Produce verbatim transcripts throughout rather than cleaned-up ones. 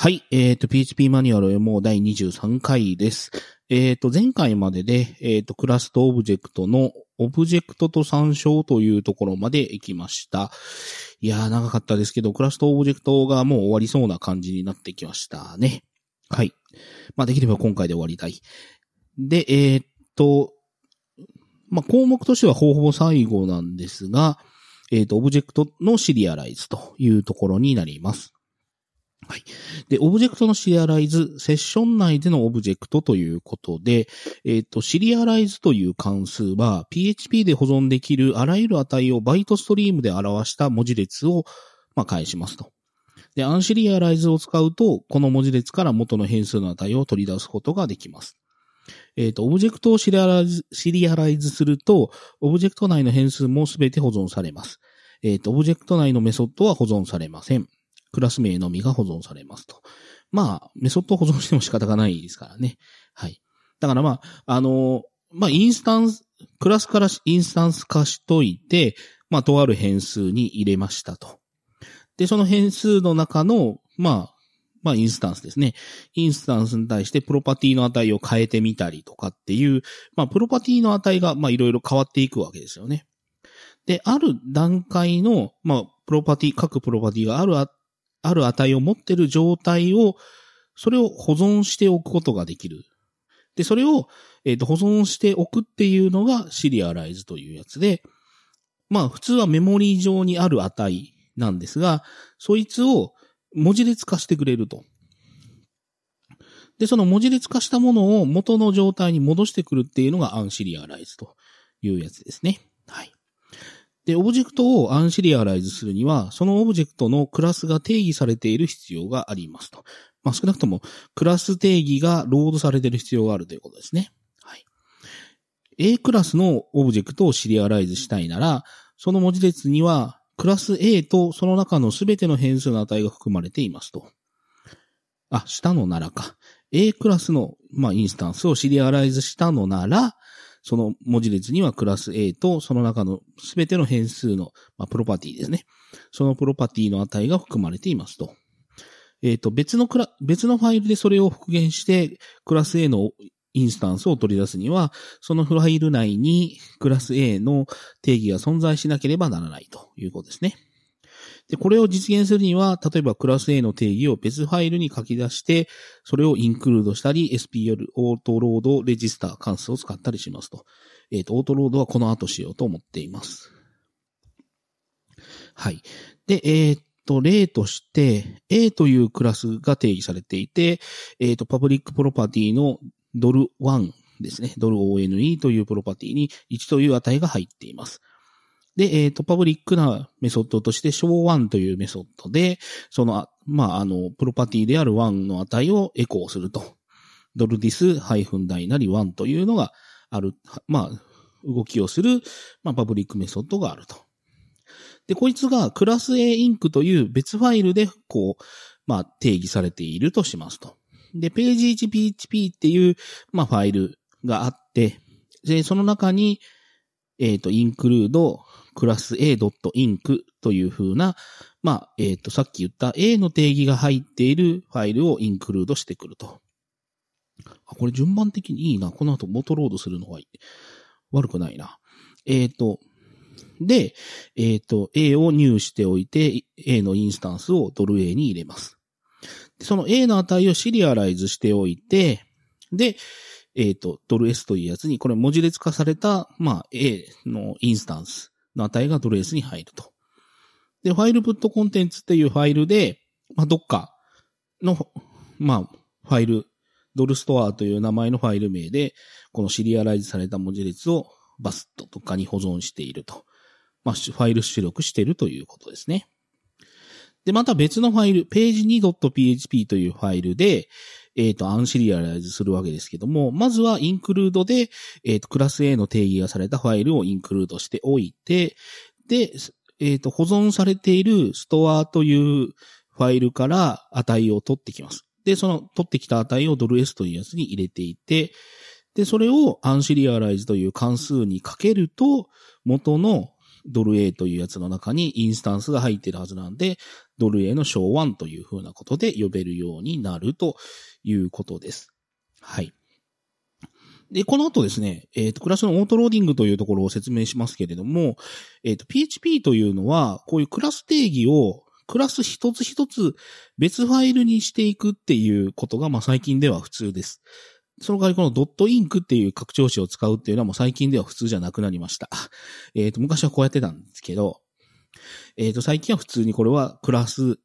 はい。えっと、ピーエイチピー マニュアル エムオー 第にじゅうさんかいです。えっと、前回までで、えっと、クラスとオブジェクトの、オブジェクトと参照というところまで行きました。いやー、長かったですけど、クラスとオブジェクトがもう終わりそうな感じになってきましたね。はい。まあ、できれば今回で終わりたい。で、えっと、まあ、項目としてはほぼほぼ最後なんですが、えっと、オブジェクトのシリアライズというところになります。はい。で、オブジェクトのシリアライズ、セッション内でのオブジェクトということで、えっと、シリアライズという関数は、ピーエイチピー で保存できるあらゆる値をバイトストリームで表した文字列を、まあ、返しますと。で、アンシリアライズを使うと、この文字列から元の変数の値を取り出すことができます。えっと、オブジェクトをシリアライズ、シリアライズすると、オブジェクト内の変数もすべて保存されます。えっと、オブジェクト内のメソッドは保存されません。クラス名のみが保存されますと。まあ、メソッドを保存しても仕方がないですからね。はい。だからまあ、あの、まあ、インスタンス、クラスからインスタンス化しといて、まあ、とある変数に入れましたと。で、その変数の中の、まあ、まあ、インスタンスですね。インスタンスに対してプロパティの値を変えてみたりとかっていう、まあ、プロパティの値が、まあ、いろいろ変わっていくわけですよね。で、ある段階の、まあ、プロパティ、各プロパティがあるあ、ある値を持っている状態を、それを保存しておくことができる。で、それを、えっと、保存しておくっていうのがシリアライズというやつで、まあ普通はメモリー上にある値なんですが、そいつを文字列化してくれると。で、その文字列化したものを元の状態に戻してくるっていうのがアンシリアライズというやつですね。はい。で、オブジェクトをアンシリアライズするには、そのオブジェクトのクラスが定義されている必要がありますと。まあ、少なくとも、クラス定義がロードされている必要があるということですね。はい。A クラスのオブジェクトをシリアライズしたいなら、その文字列には、クラス A とその中のすべての変数の値が含まれていますと。あ、したのならか。A クラスの、まあ、インスタンスをシリアライズしたのなら、その文字列にはクラス A とその中のすべての変数の、まあ、プロパティですね。そのプロパティの値が含まれていますと。えっと、別のクラ、別のファイルでそれを復元してクラス A のインスタンスを取り出すには、そのファイル内にクラス A の定義が存在しなければならないということですね。で、これを実現するには、例えばクラス A の定義を別ファイルに書き出して、それをインクルードしたり、エスピーエル オートロードレジスター関数を使ったりしますと。えっと、オートロードはこの後しようと思っています。はい。で、えっと、例として、A というクラスが定義されていて、えっと、パブリックプロパティのドルワンですね。ドルオーエヌイー というプロパティにいちという値が入っています。で、えっと、パブリックなメソッドとして、ショーワン というメソッドで、その、まあ、あの、プロパティであるワンの値をエコーすると。ドルディス ダイナリー ワン というのがある、まあ、動きをする、まあ、パブリックメソッドがあると。で、こいつがクラス A インクという別ファイルで、こう、まあ、定義されているとしますと。で、ページ いちピーエイチピー っていう、まあ、ファイルがあって、で、その中に、えっと、インクルード、クラス A.inc という風な、まあ、えっと、さっき言った A の定義が入っているファイルをインクルードしてくると。あ、これ順番的にいいな。この後元ロードするのが悪くないな。えっと、で、えっと、A を入しておいて、A のインスタンスを ドルエー に入れます。その A の値をシリアライズしておいて、で、えっと、ドルエス というやつに、これ文字列化された、まあ、A のインスタンスの値がドルエスに入ると。で、ファイルプットコンテンツっていうファイルで、まあ、どっかの、まあ、ファイル、ドルストアという名前のファイル名で、このシリアライズされた文字列をバスッとどっかに保存していると。まあ、ファイル出力しているということですね。で、また別のファイル、ページツー ドット ピーエイチピー というファイルで、えっと、アンシリアライズするわけですけども、まずはインクルードで、えっと、クラス A の定義がされたファイルをインクルードしておいて、で、えっと、保存されているストアというファイルから値を取ってきます。で、その取ってきた値を ドルエス というやつに入れていて、で、それをアンシリアライズという関数にかけると、元のドル A というやつの中にインスタンスが入っているはずなんで、ドル A のショーワンというふうなことで呼べるようになるということです。はい。で、この後ですね、えっと、クラスのオートローディングというところを説明しますけれども、えっと、ピーエイチピー というのは、こういうクラス定義をクラス一つ一つ別ファイルにしていくっていうことが、まあ、最近では普通です。その代わりこのドットインクっていう拡張子を使うっていうのはもう最近では普通じゃなくなりました。えっと、昔はこうやってたんですけど、えっと、最近は普通にこれはクラス、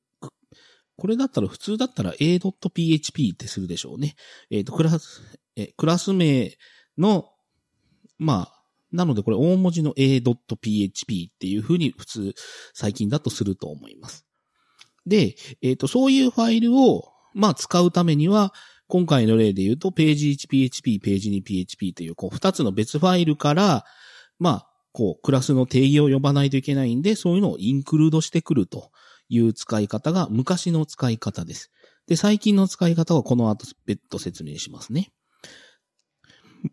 これだったら普通だったら a.php ってするでしょうね。えっと、クラス、え、クラス名の、まあ、なのでこれ大文字の a.php っていうふうに普通、最近だとすると思います。で、えっと、そういうファイルを、まあ、使うためには、今回の例で言うと、ページ いちピーエイチピー、ページ にピーエイチピー という、こう、二つの別ファイルから、まあ、こう、クラスの定義を呼ばないといけないんで、そういうのをインクルードしてくるという使い方が昔の使い方です。で、最近の使い方はこの後別途説明しますね。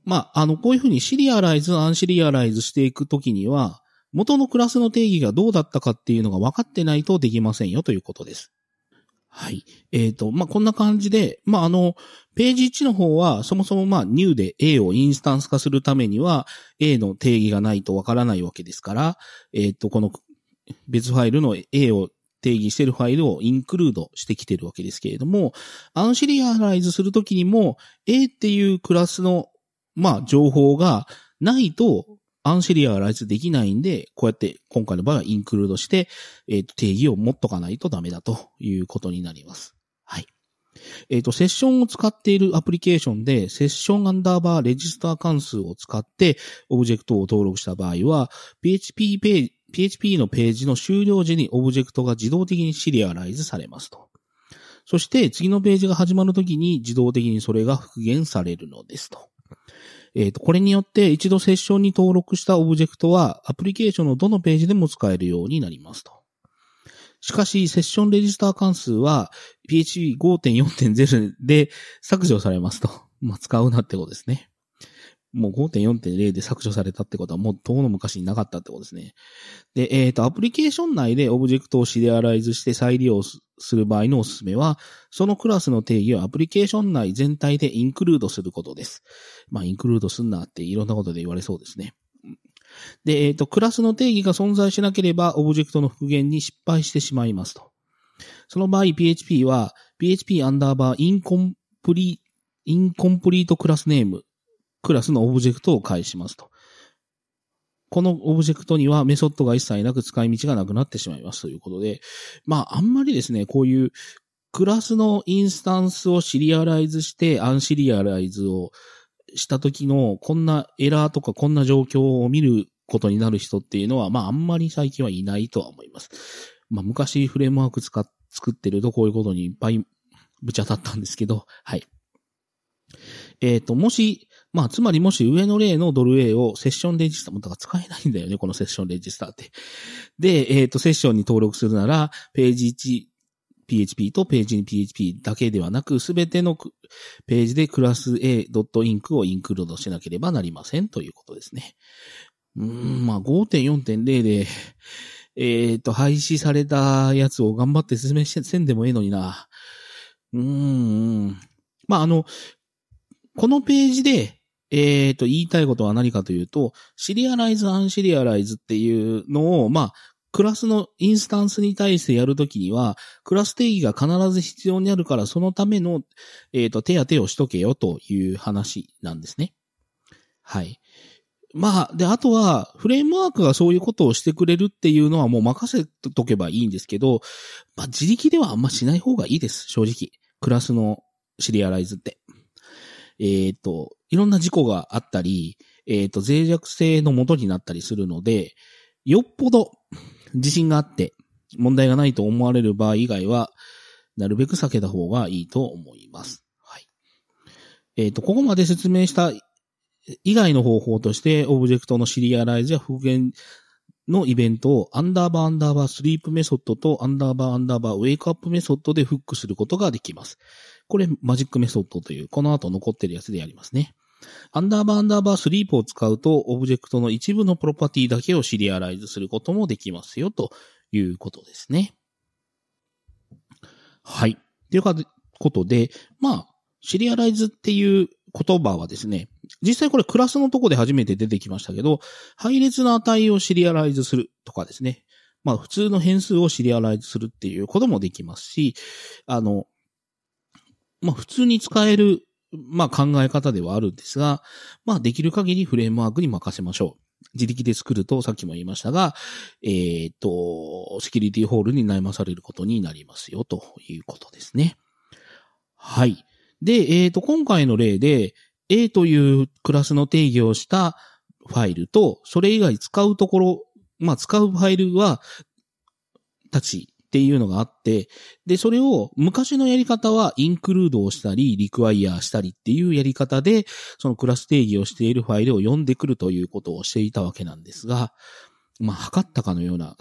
まあ、あの、こういうふうにシリアライズ、アンシリアライズしていくときには、元のクラスの定義がどうだったかっていうのが分かってないとできませんよということです。はい。えっと、まあ、こんな感じで、まあ、あの、ページいちの方は、そもそもま、new で A をインスタンス化するためには、A の定義がないとわからないわけですから、えっと、この別ファイルの A を定義しているファイルをインクルードしてきているわけですけれども、アンシリアライズするときにも、A っていうクラスの、ま、情報がないと、アンシリアライズできないんで、こうやって今回の場合はインクルードして、えっと、定義を持っとかないとダメだということになります。はい。えっと、セッションを使っているアプリケーションで、セッションアンダーバーレジスター関数を使ってオブジェクトを登録した場合は、ピーエイチピー ページ、ピーエイチピー のページの終了時にオブジェクトが自動的にシリアライズされますと。そして、次のページが始まるときに自動的にそれが復元されるのですと。えっと、これによって一度セッションに登録したオブジェクトはアプリケーションのどのページでも使えるようになりますと。しかし、セッションレジスター関数は ピーエイチピーごてんよんてんゼロ で削除されますと。まあ、使うなってことですね。もう ごてんよんてんゼロ で削除されたってことはもうどうの昔になかったってことですね。で、えっと、アプリケーション内でオブジェクトをシリアライズして再利用する場合のおすすめは、そのクラスの定義をアプリケーション内全体でインクルードすることです。まあ、インクルードすんなっていろんなことで言われそうですね。で、えっと、クラスの定義が存在しなければオブジェクトの復元に失敗してしまいますと。その場合 ピーエイチピー は ピーエイチピー アンダーバーインコンプリ、インコンプリートクラスネームクラスのオブジェクトを返しますと。このオブジェクトにはメソッドが一切なく使い道がなくなってしまいますということで、まああんまりですね、こういうクラスのインスタンスをシリアライズしてアンシリアライズをした時のこんなエラーとかこんな状況を見ることになる人っていうのはまああんまり最近はいないとは思います。まあ昔フレームワーク使っ作ってるとこういうことにいっぱいぶち当たったんですけど、はい。えっと、もしまあ、つまりもし上の例のドル A をセッションレジスター、もだから使えないんだよね、このセッションレジスターって。で、えっと、セッションに登録するなら、ページいち ピーエイチピー とページに ピーエイチピー だけではなく、すべてのページでクラス a.inc をインクルードしなければなりませんということですね。うーん、まあ、ごてんよんてんゼロ で、えっと、廃止されたやつを頑張って説明せんでもええのにな。うーん。まあ、あの、このページで、えっと、言いたいことは何かというと、シリアライズ、アンシリアライズっていうのを、まあ、クラスのインスタンスに対してやるときには、クラス定義が必ず必要になるから、そのための、えっと、手当てをしとけよという話なんですね。はい。まあ、で、あとは、フレームワークがそういうことをしてくれるっていうのはもう任せとけばいいんですけど、まあ、自力ではあんましない方がいいです、正直。クラスのシリアライズって。えっと、いろんな事故があったり、えっと、脆弱性の元になったりするので、よっぽど自信があって問題がないと思われる場合以外は、なるべく避けた方がいいと思います。はい。えっと、ここまで説明した以外の方法として、オブジェクトのシリアライズや復元のイベントをアンダーバーアンダーバースリープメソッドとアンダーバーアンダーバーウェイクアップメソッドでフックすることができます。これマジックメソッドというこの後残ってるやつでやりますね。アンダーバーアンダーバースリープを使うと、オブジェクトの一部のプロパティだけをシリアライズすることもできますよ、ということですね。はい。ということで、まあ、シリアライズっていう言葉はですね、実際これクラスのとこで初めて出てきましたけど、配列の値をシリアライズするとかですね、まあ普通の変数をシリアライズするっていうこともできますし、あの、まあ普通に使える、まあ考え方ではあるんですが、まあできる限りフレームワークに任せましょう。自力で作ると、さっきも言いましたが、えっと、セキュリティホールに悩まされることになりますよ、ということですね。はい。で、えっと、今回の例で、A というクラスの定義をしたファイルと、それ以外使うところ、まあ使うファイルは、たちっていうのがあって、で、それを昔のやり方はインクルードをしたり、リクワイアーしたりっていうやり方で、そのクラス定義をしているファイルを読んでくるということをしていたわけなんですが、まあ測ったかのような、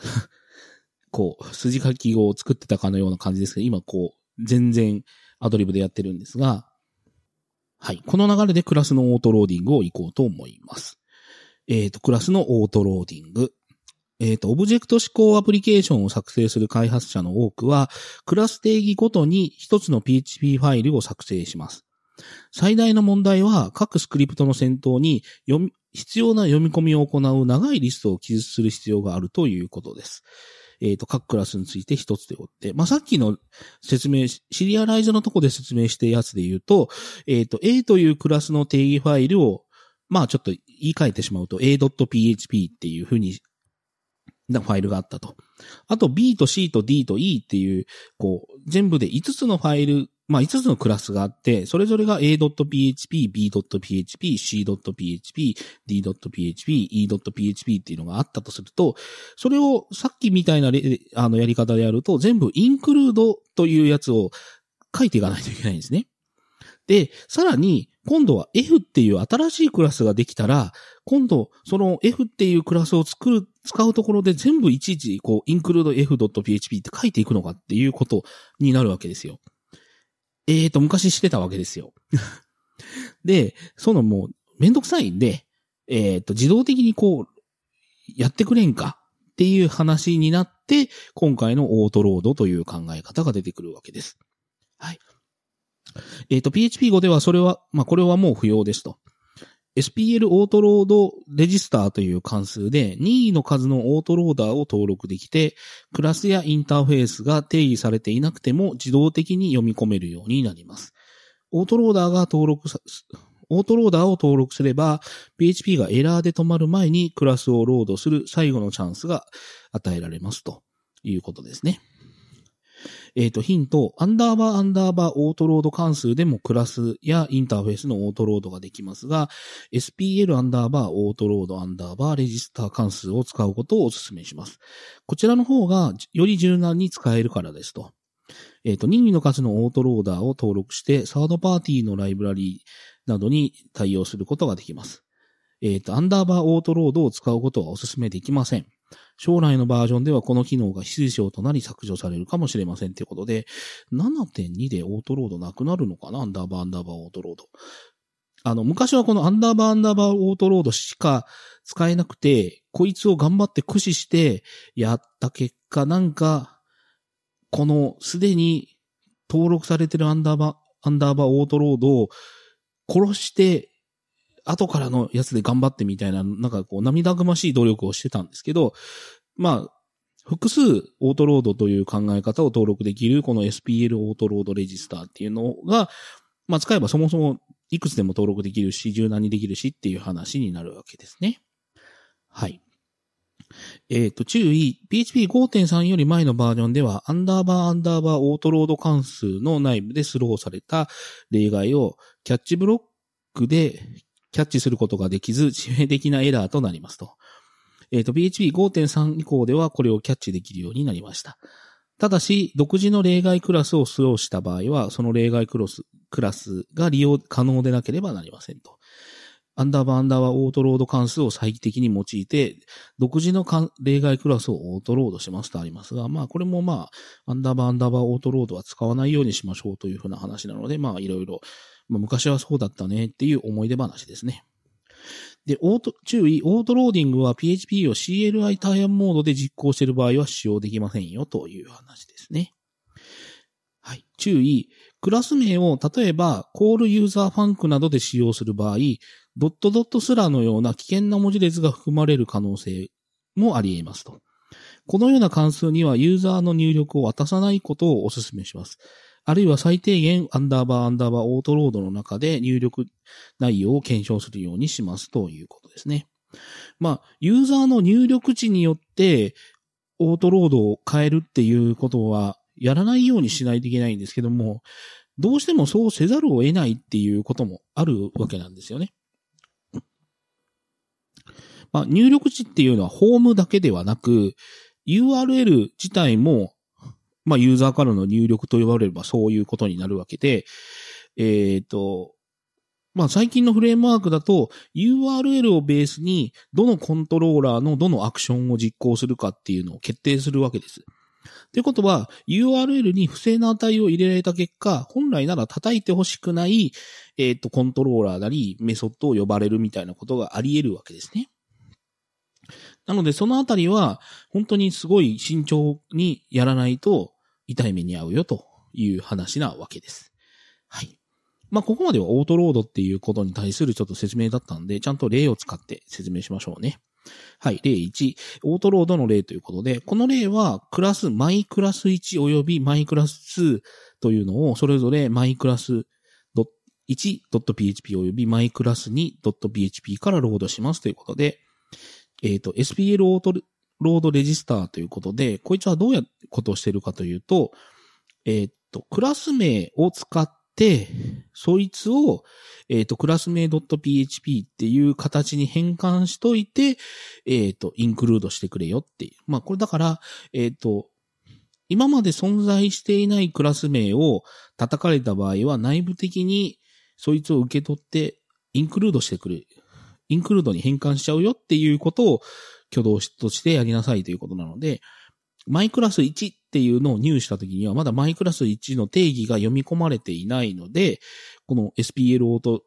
こう、筋書きを作ってたかのような感じですけど、今こう、全然アドリブでやってるんですが、はい。この流れでクラスのオートローディングをいこうと思います。えっと、クラスのオートローディング。えっと、オブジェクト指向アプリケーションを作成する開発者の多くは、クラス定義ごとに一つの ピーエイチピー ファイルを作成します。最大の問題は、各スクリプトの先頭に読み、必要な読み込みを行う長いリストを記述する必要があるということです。えっと、各クラスについて一つで追って、まあ、さっきの説明、シリアライズのとこで説明してるやつで言うと、えっと、A というクラスの定義ファイルを、まあ、ちょっと言い換えてしまうと エードットピーエイチピー っていうふうに、なファイルがあったと。あと B と C と D と E っていう、こう、全部でいつつのファイル、まあ、いつつのクラスがあって、それぞれが エードットピーエイチピー、ビードットピーエイチピー、シードットピーエイチピー、ディードットピーエイチピー、イードットピーエイチピー っていうのがあったとすると、それをさっきみたいなあのやり方でやると、全部インクルードというやつを書いていかないといけないんですね。で、さらに、今度は F っていう新しいクラスができたら、今度、その F っていうクラスを作る、使うところで全部いちいち、こう、インクルードエフドットピーエイチピー って書いていくのかっていうことになるわけですよ。えーと、昔してたわけですよ。で、そのもう、めんどくさいんで、えーと、自動的にこう、やってくれんかっていう話になって、今回のオートロードという考え方が出てくるわけです。はい。えっと、ピーエイチピーご ではそれは、まあ、これはもう不要ですと。エスピーエル オートロードレジスターという関数で任意の数のオートローダーを登録できて、クラスやインターフェースが定義されていなくても自動的に読み込めるようになります。オートローダーが登録さ、オートローダーを登録すれば、ピーエイチピー がエラーで止まる前にクラスをロードする最後のチャンスが与えられますということですね。えっと、ヒント、アンダーバーアンダーバーオートロード関数でもクラスやインターフェースのオートロードができますが、エスピーエル アンダーバーオートロードアンダーバーレジスター関数を使うことをお勧めします。こちらの方がより柔軟に使えるからですと。えっと、任意の数のオートローダーを登録して、サードパーティーのライブラリーなどに対応することができます。えっと、アンダーバーオートロードを使うことはお勧めできません。将来のバージョンではこの機能が非推奨となり削除されるかもしれませんということで、ななてんに でオートロードなくなるのかな？アンダーバーアンダーバーオートロード。あの、昔はこのアンダーバーアンダーバーオートロードしか使えなくて、こいつを頑張って駆使してやった結果、なんか、このすでに登録されてるアンダーバー、アンダーバーオートロードを殺して、後からのやつで頑張ってみたいな、なんかこう涙ぐましい努力をしてたんですけど、まあ、複数オートロードという考え方を登録できるこの エスピーエル オートロードレジスターっていうのが、まあ使えばそもそもいくつでも登録できるし、柔軟にできるしっていう話になるわけですね。はい。えっと、注意。ピーエイチピーごてんさん より前のバージョンでは、アンダーバーアンダーバーオートロード関数の内部でスローされた例外をキャッチブロックでキャッチすることができず、致命的なエラーとなりますと。えっと、ピーエイチピーごてんさん 以降ではこれをキャッチできるようになりました。ただし、独自の例外クラスをスローした場合は、その例外クラス、クラスが利用可能でなければなりませんと。アンダーバーアンダーバーオートロード関数を再帰的に用いて、独自の例外クラスをオートロードしますとありますが、まあこれもまあ、アンダーバーアンダーバーオートロードは使わないようにしましょうというふうな話なので、まあいろいろ、まあ、昔はそうだったねっていう思い出話ですね。で、オート、注意、オートローディングは ピーエイチピー を シーエルアイ 対案モードで実行している場合は使用できませんよという話ですね。はい、注意。クラス名を例えば、コールユーザーファンクなどで使用する場合、ドットドットスラのような危険な文字列が含まれる可能性もあり得ますと。このような関数にはユーザーの入力を渡さないことをお勧めします。あるいは最低限アンダーバーアンダーバーオートロードの中で入力内容を検証するようにしますということですね。まあ、ユーザーの入力値によってオートロードを変えるっていうことは、やらないようにしないといけないんですけども、どうしてもそうせざるを得ないっていうこともあるわけなんですよね。まあ、入力値っていうのはホームだけではなく、ユーアールエル 自体も、まあ、ユーザーからの入力と呼ばれればそういうことになるわけで、えっと、まあ、最近のフレームワークだと ユーアールエル をベースにどのコントローラーのどのアクションを実行するかっていうのを決定するわけです。ということは ユーアールエル に不正な値を入れられた結果、本来なら叩いてほしくない、えっと、コントローラーなりメソッドを呼ばれるみたいなことがあり得るわけですね。なのでそのあたりは本当にすごい慎重にやらないと痛い目に遭うよという話なわけです。はい。まあ、ここまではオートロードっていうことに対するちょっと説明だったんで、ちゃんと例を使って説明しましょうね。はい。例いち、オートロードの例ということで、この例はクラス マイクラスワン および マイクラスツー というのをそれぞれ マイクラスワンドットピーエイチピー および マイクラスツードットピーエイチピー からロードしますということで、えっと、エスピーエル オートロードレジスターということで、こいつはどういうことをしているかというと、えっと、クラス名を使って、そいつを、えっと、クラス名 .php っていう形に変換しといて、えっと、インクルードしてくれよっていう。まあ、これだから、えっと、今まで存在していないクラス名を叩かれた場合は、内部的にそいつを受け取って、インクルードしてくれる。インクルードに変換しちゃうよっていうことを挙動としてやりなさいということなので、マイクラスいちっていうのを入したときにはまだマイクラスいちの定義が読み込まれていないので、この エスピーエル オート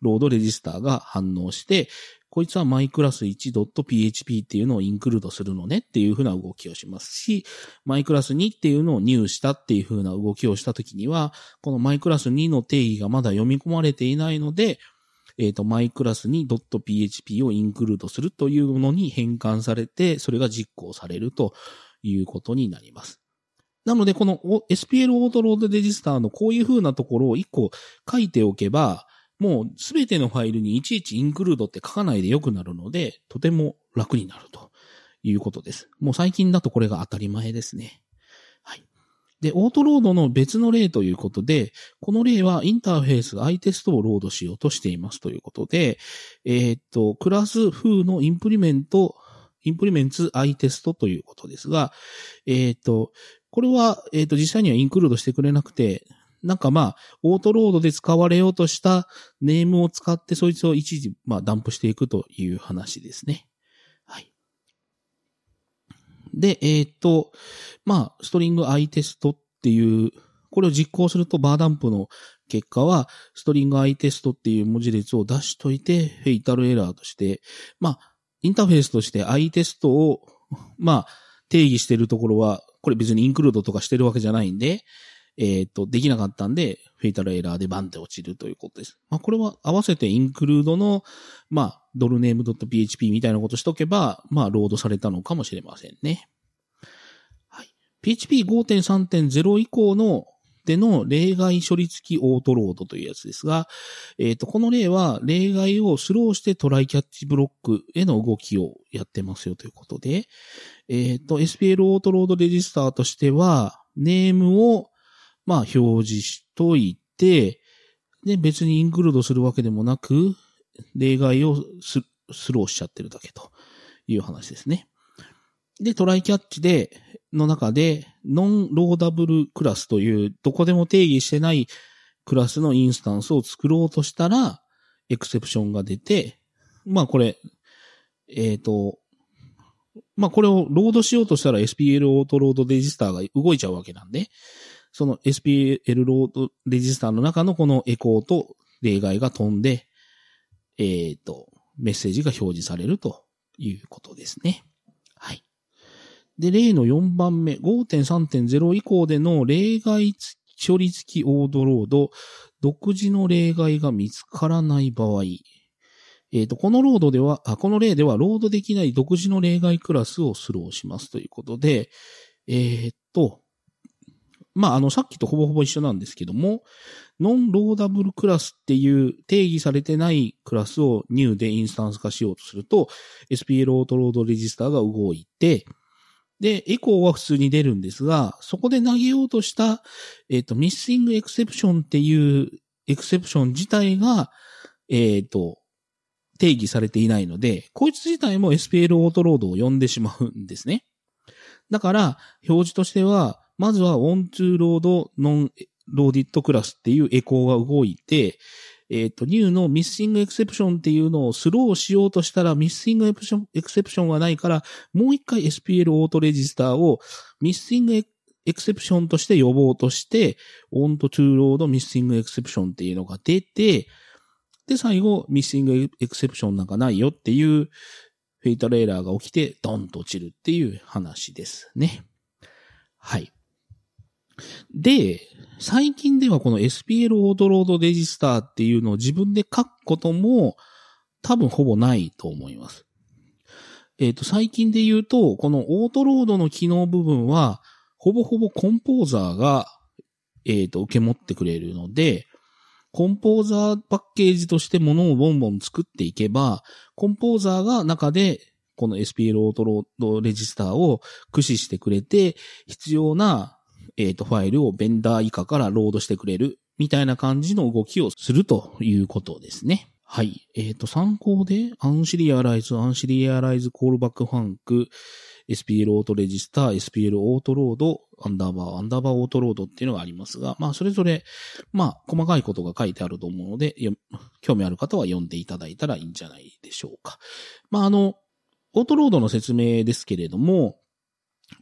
ロードレジスターが反応して、こいつはマイクラス いちドットピーエイチピー っていうのをインクルードするのねっていうふうな動きをしますし、マイクラスにっていうのを入したっていうふうな動きをしたときには、このマイクラスにの定義がまだ読み込まれていないので、えっと、マイクラスツードットピーエイチピー をインクルードするというものに変換されて、それが実行されるということになります。なので、この エスピーエル オートロードレジスターのこういう風なところをいっこ書いておけば、もうすべてのファイルにいちいちインクルードって書かないでよくなるので、とても楽になるということです。もう最近だとこれが当たり前ですね。で、オートロードの別の例ということで、この例はインターフェース ITest をロードしようとしていますということで、えー、っと、クラス風のインプリメント、インプリメンツ ITest ということですが、えー、っと、これは、えー、っと、実際にはインクルードしてくれなくて、なんかまあ、オートロードで使われようとしたネームを使って、そいつを一時、まあ、ダンプしていくという話ですね。で、えー、っと、まあ、ストリング ITest っていう、これを実行するとバーダンプの結果は、ストリング ITest っていう文字列を出しといて、フェイタルエラーとして、まあ、インターフェースとして ITest を、まあ、定義しているところは、これ別にインクルードとかしてるわけじゃないんで、えー、っと、できなかったんで、フェイタルエラーでバンって落ちるということです。まあ、これは合わせてインクルードの、まあ、ドルネーム .php みたいなことしとけば、まあ、ロードされたのかもしれませんね。はい。ピーエイチピーごてんさんてんゼロ 以降の、での例外処理付きオートロードというやつですが、えっと、この例は例外をスローしてトライキャッチブロックへの動きをやってますよということで、えっと、エスピーエル オートロードレジスターとしては、ネームをまあ表示しといて、で別にインクルードするわけでもなく、例外をスローしちゃってるだけという話ですね。で、トライキャッチで、の中で、ノンローダブルクラスという、どこでも定義してないクラスのインスタンスを作ろうとしたら、エクセプションが出て、まあこれ、えっと、まあこれをロードしようとしたら エスピーエル オートロードレジスターが動いちゃうわけなんで、その エスピーエル ロードレジスターの中のこのエコーと例外が飛んで、えっと、メッセージが表示されるということですね。はい。で、例のよんばんめ、ごてんさんてんゼロ 以降での例外処理付きオートロード、独自の例外が見つからない場合、えっと、このロードでは、あ、この例ではロードできない独自の例外クラスをスローしますということで、えっと、まあ、あの、さっきとほぼほぼ一緒なんですけども、ノンローダブルクラスっていう定義されてないクラスを new でインスタンス化しようとすると、エスピーエル オートロードレジスターが動いて、で、エコーは普通に出るんですが、そこで投げようとした、えっと、ミッシングエクセプションっていうエクセプション自体が、えっと、定義されていないので、こいつ自体も エスピーエル オートロードを呼んでしまうんですね。だから、表示としては、まずは OnToLoad NonLoaded クラスっていうエコーが動いて、えっと、new の Missing Exception っていうのをスローしようとしたら Missing Exception がないから、もう一回 エスピーエル AutoRegister を Missing Exception として呼ぼうとして、OnToLoad Missing Exception っていうのが出て、で、最後 Missing Exception なんかないよっていうフェイタルエラーが起きて、ドンと落ちるっていう話ですね。はい。で、最近ではこの エスピーエル オートロードレジスターっていうのを自分で書くことも多分ほぼないと思います。えっと、最近で言うと、このオートロードの機能部分は、ほぼほぼコンポーザーが、えっと、受け持ってくれるので、コンポーザーパッケージとしてものをボンボン作っていけば、コンポーザーが中で、この エスピーエル オートロードレジスターを駆使してくれて、必要なえっと、ファイルをベンダー以下からロードしてくれる、みたいな感じの動きをするということですね。はい。えっと、参考で、アンシリアライズ、アンシリアライズ、コールバックファンク、エスピーエル オートレジスター、エスピーエル オートロード、アンダーバー、アンダーバーオートロードっていうのがありますが、まあ、それぞれ、まあ、細かいことが書いてあると思うので、興味ある方は読んでいただいたらいいんじゃないでしょうか。まあ、あの、オートロードの説明ですけれども、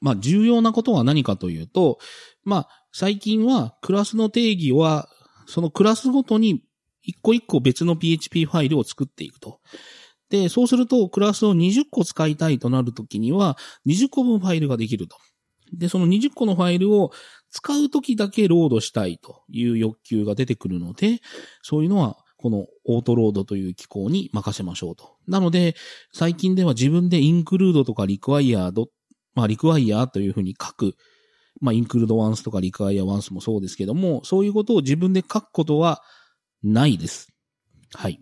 まあ、重要なことは何かというと、まあ、最近はクラスの定義は、そのクラスごとに一個一個別の ピーエイチピー ファイルを作っていくと。で、そうするとクラスをにじゅっこ使いたいとなるときには、にじゅっこぶんファイルができると。で、そのにじゅっこのファイルを使うときだけロードしたいという欲求が出てくるので、そういうのは、このオートロードという機構に任せましょうと。なので、最近では自分でインクルードとかリクワイアード、まあ、リクワイアというふうに書く。まあ、インクルードワンスとかリクワイアワンスもそうですけども、そういうことを自分で書くことはないです。はい。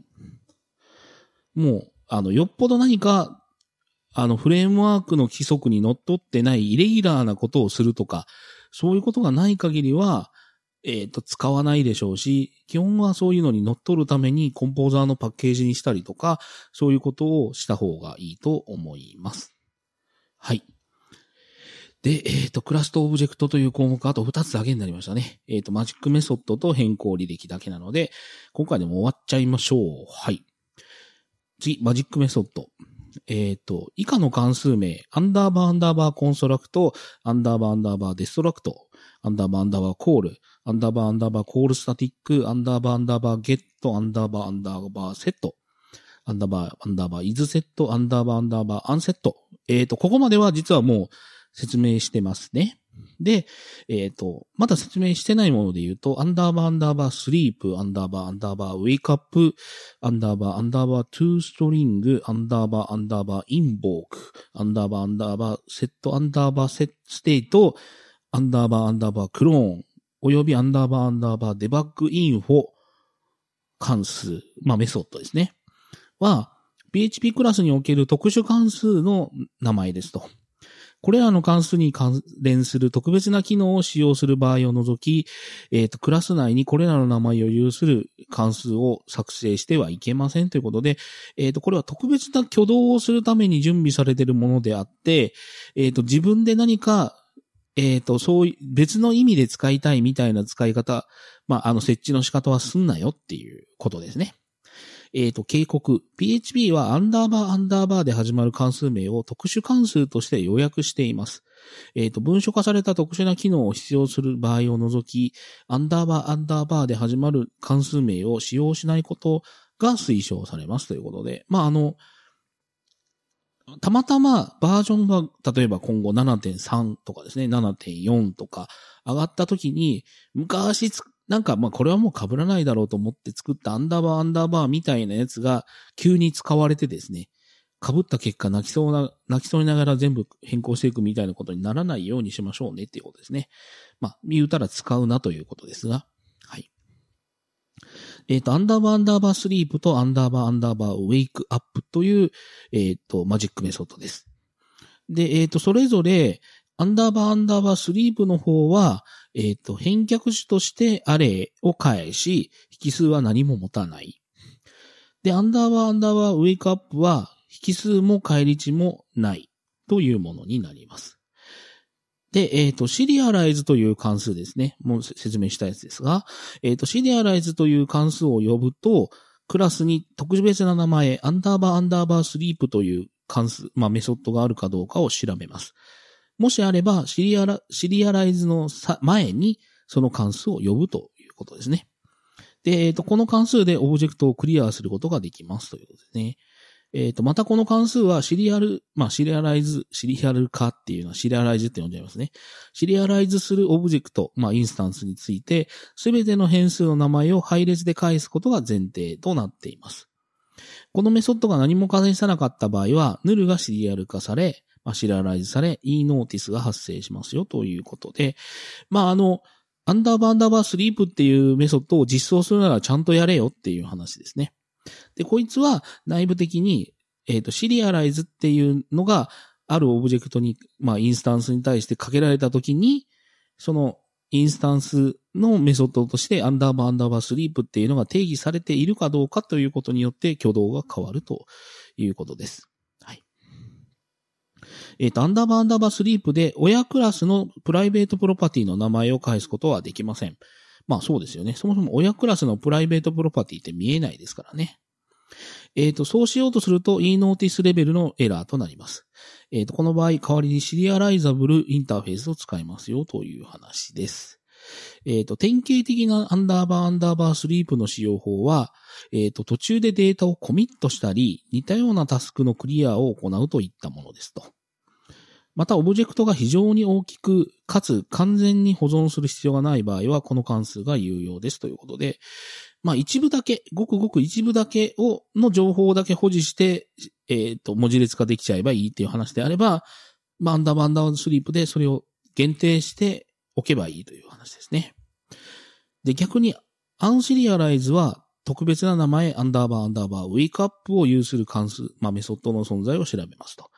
もう、あの、よっぽど何か、あの、フレームワークの規則にのっとってないイレギュラーなことをするとか、そういうことがない限りは、えっと、使わないでしょうし、基本はそういうのにのっとるためにコンポーザーのパッケージにしたりとか、そういうことをした方がいいと思います。はい。で、えっと、クラスとオブジェクトという項目、あとふたつだけになりましたね。えっと、マジックメソッドと変更履歴だけなので、今回でも終わっちゃいましょう。はい。次、マジックメソッド。えっと、以下の関数名、アンダーバーアンダーバーコンストラクト、アンダーバーアンダーバーデストラクト、アンダーバーアンダーバーコール、アンダーバーアンダーバーコールスタティック、アンダーバーアンダーバーゲット、アンダーバーアンダーバーセット。アンダーバー、アンダーバー、イズセット、アンダーバー、アンダーバー、アンセット。えっと、ここまでは実はもう説明してますね。で、えっと、まだ説明してないもので言うと、アンダーバー、アンダーバー、スリープ、アンダーバー、アンダーバー、ウェイクアップ、アンダーバー、アンダーバー、トゥーストリング、アンダーバー、アンダーバー、インボーク、アンダーバー、アンダーバー、セット、アンダーバー、セット、ステート、アンダーバー、アンダーバー、クローン、およびアンダーバー、アンダーバー、デバッグインフォ、関数、まあメソッドですね。は、ピーエイチピー クラスにおける特殊関数の名前ですと。これらの関数に関連する特別な機能を使用する場合を除き、えっと、クラス内にこれらの名前を有する関数を作成してはいけませんということで、えっと、これは特別な挙動をするために準備されているものであって、えっと、自分で何か、えっと、そういう別の意味で使いたいみたいな使い方、まあ、あの、設置の仕方はすんなよっていうことですね。えっと、警告。ピーエイチピー はアンダーバーアンダーバーで始まる関数名を特殊関数として要約しています。えっと、文書化された特殊な機能を必要する場合を除き、アンダーバーアンダーバーで始まる関数名を使用しないことが推奨されますということで。まあ、あの、たまたまバージョンが例えば今後 ななてんさん とかですね ななてんよん とか上がった時に昔つなんかまあこれはもう被らないだろうと思って作ったアンダーバーアンダーバーみたいなやつが急に使われてですね被った結果泣きそうな泣きそうにながら全部変更していくみたいなことにならないようにしましょうねっていうことですね。まあ言うたら使うなということですが、はい。えっ、ー、と、アンダーバーアンダーバースリープとアンダーバーアンダーバーウェイクアップという、えっ、ー、と、マジックメソッドです。で、えっ、ー、と、それぞれ、アンダーバーアンダーバースリープの方は、えっ、ー、と、返却値としてアレイを返し、引数は何も持たない。で、アンダーバーアンダーバーウェイクアップは、引数も返り値もないというものになります。で、えっ、ー、と、シリアライズという関数ですね。もう説明したやつですが、えっ、ー、と、シリアライズという関数を呼ぶと、クラスに特別な名前、アンダーバーアンダーバースリープという関数、まあ、メソッドがあるかどうかを調べます。もしあれば、シリアラ、シリアライズの前に、その関数を呼ぶということですね。で、えっ、ー、と、この関数でオブジェクトをクリアすることができますということですね。えっと、またこの関数はシリアル、まあ、シリアライズ、シリアル化っていうのはシリアライズって呼んじゃいますね。シリアライズするオブジェクト、まあ、インスタンスについて、すべての変数の名前を配列で返すことが前提となっています。このメソッドが何も返さなかった場合は、ヌルがシリアル化され、まあ、シリアライズされ、e-notice が発生しますよということで、まあ、あの、アンダーバーアンダーバースリープっていうメソッドを実装するならちゃんとやれよっていう話ですね。で、こいつは内部的に、えっと、シリアライズっていうのがあるオブジェクトに、まあ、インスタンスに対してかけられたときに、そのインスタンスのメソッドとしてアンダーバーアンダーバースリープっていうのが定義されているかどうかということによって挙動が変わるということです。はい。えっと、アンダーバーアンダーバースリープで親クラスのプライベートプロパティの名前を返すことはできません。まあそうですよね。そもそも親クラスのプライベートプロパティって見えないですからね。えっと、そうしようとすると e-notice レベルのエラーとなります。えっと、この場合、代わりにシリアライザブルインターフェースを使いますよという話です。えっと、典型的なアンダーバーアンダーバースリープの使用法は、えっと、途中でデータをコミットしたり、似たようなタスクのクリアを行うといったものですと。また、オブジェクトが非常に大きく、かつ完全に保存する必要がない場合は、この関数が有用ですということで、まあ一部だけ、ごくごく一部だけを、の情報だけ保持して、えっと、文字列化できちゃえばいいっていう話であれば、まあアンダーバーアンダースリープでそれを限定しておけばいいという話ですね。で、逆に、アンシリアライズは、特別な名前、アンダーバーアンダーバーウェイクアップを有する関数、まあメソッドの存在を調べますと。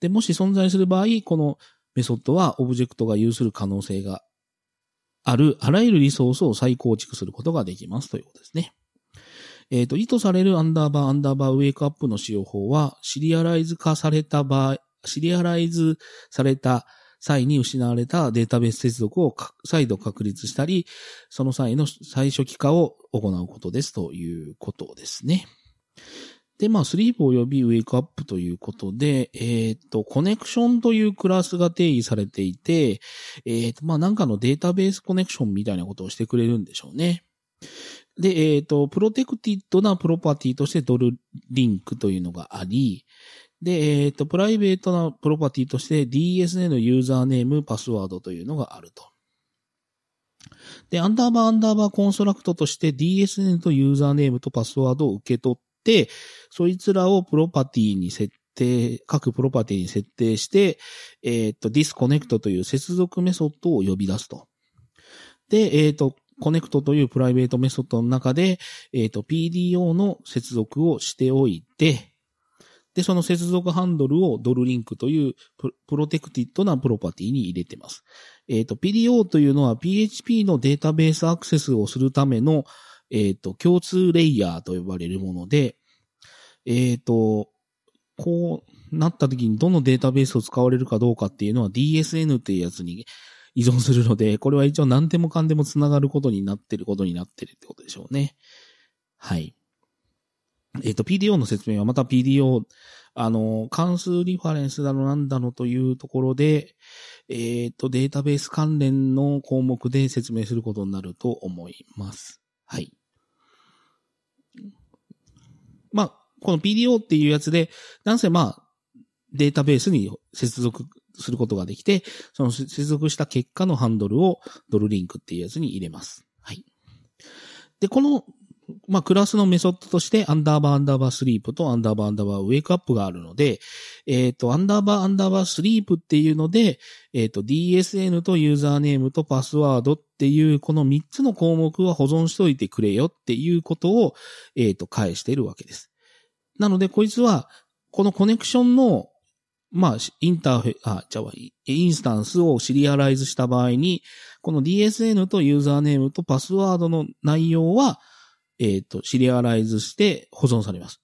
で、もし存在する場合、このメソッドはオブジェクトが有する可能性がある、あらゆるリソースを再構築することができますということですね。えっと、意図されるアンダーバーアンダーバーウェイクアップの使用法は、シリアライズ化された場合、シリアライズされた際に失われたデータベース接続を再度確立したり、その際の最初期化を行うことですということですね。で、まあ、スリープ及びウェイクアップということで、えっと、コネクションというクラスが定義されていて、えっと、まあ、なんかのデータベースコネクションみたいなことをしてくれるんでしょうね。で、えっと、プロテクティッドなプロパティとしてドルリンクというのがあり、で、えっと、プライベートなプロパティとして ディーエスエヌ のユーザーネーム、パスワードというのがあると。で、アンダーバーアンダーバーコンストラクトとして ディーエスエヌ とユーザーネームとパスワードを受け取って、そいつらをプロパティに設定、各プロパティに設定して、えっと、disconnect という接続メソッドを呼び出すと。で、えっと、connect というプライベートメソッドの中で、えっと、ピーディーオー の接続をしておいて、で、その接続ハンドルをドルリンクというプロテクティッドなプロパティに入れてます。えっと、ピーディーオー というのは ピーエイチピー のデータベースアクセスをするための、えっと、共通レイヤーと呼ばれるもので、えっと、こうなった時にどのデータベースを使われるかどうかっていうのは ディーエスエヌ っていうやつに依存するので、これは一応何でもかんでもつながることになってることになってるってことでしょうね。はい。えっと、ピーディーオー の説明はまた ピーディーオー、あの、関数リファレンスだのなんだのというところで、えっと、データベース関連の項目で説明することになると思います。はい。まあ、この ピーディーオー っていうやつで、なんせまあ、データベースに接続することができて、その接続した結果のハンドルをドルリンクっていうやつに入れます。はい。で、この、まあ、クラスのメソッドとして、アンダーバーアンダーバースリープとアンダーバーアンダーバーウェイクアップがあるので、えっと、アンダーバーアンダーバースリープっていうので、えっと、ディーエスエヌ とユーザーネームとパスワードっていう、このみっつの項目は保存しといてくれよっていうことを、えっと、返しているわけです。なので、こいつは、このコネクションの、まあ、インターフェ、あ、じゃあ、インスタンスをシリアライズした場合に、この ディーエスエヌ とユーザーネームとパスワードの内容は、えっと、シリアライズして保存されます。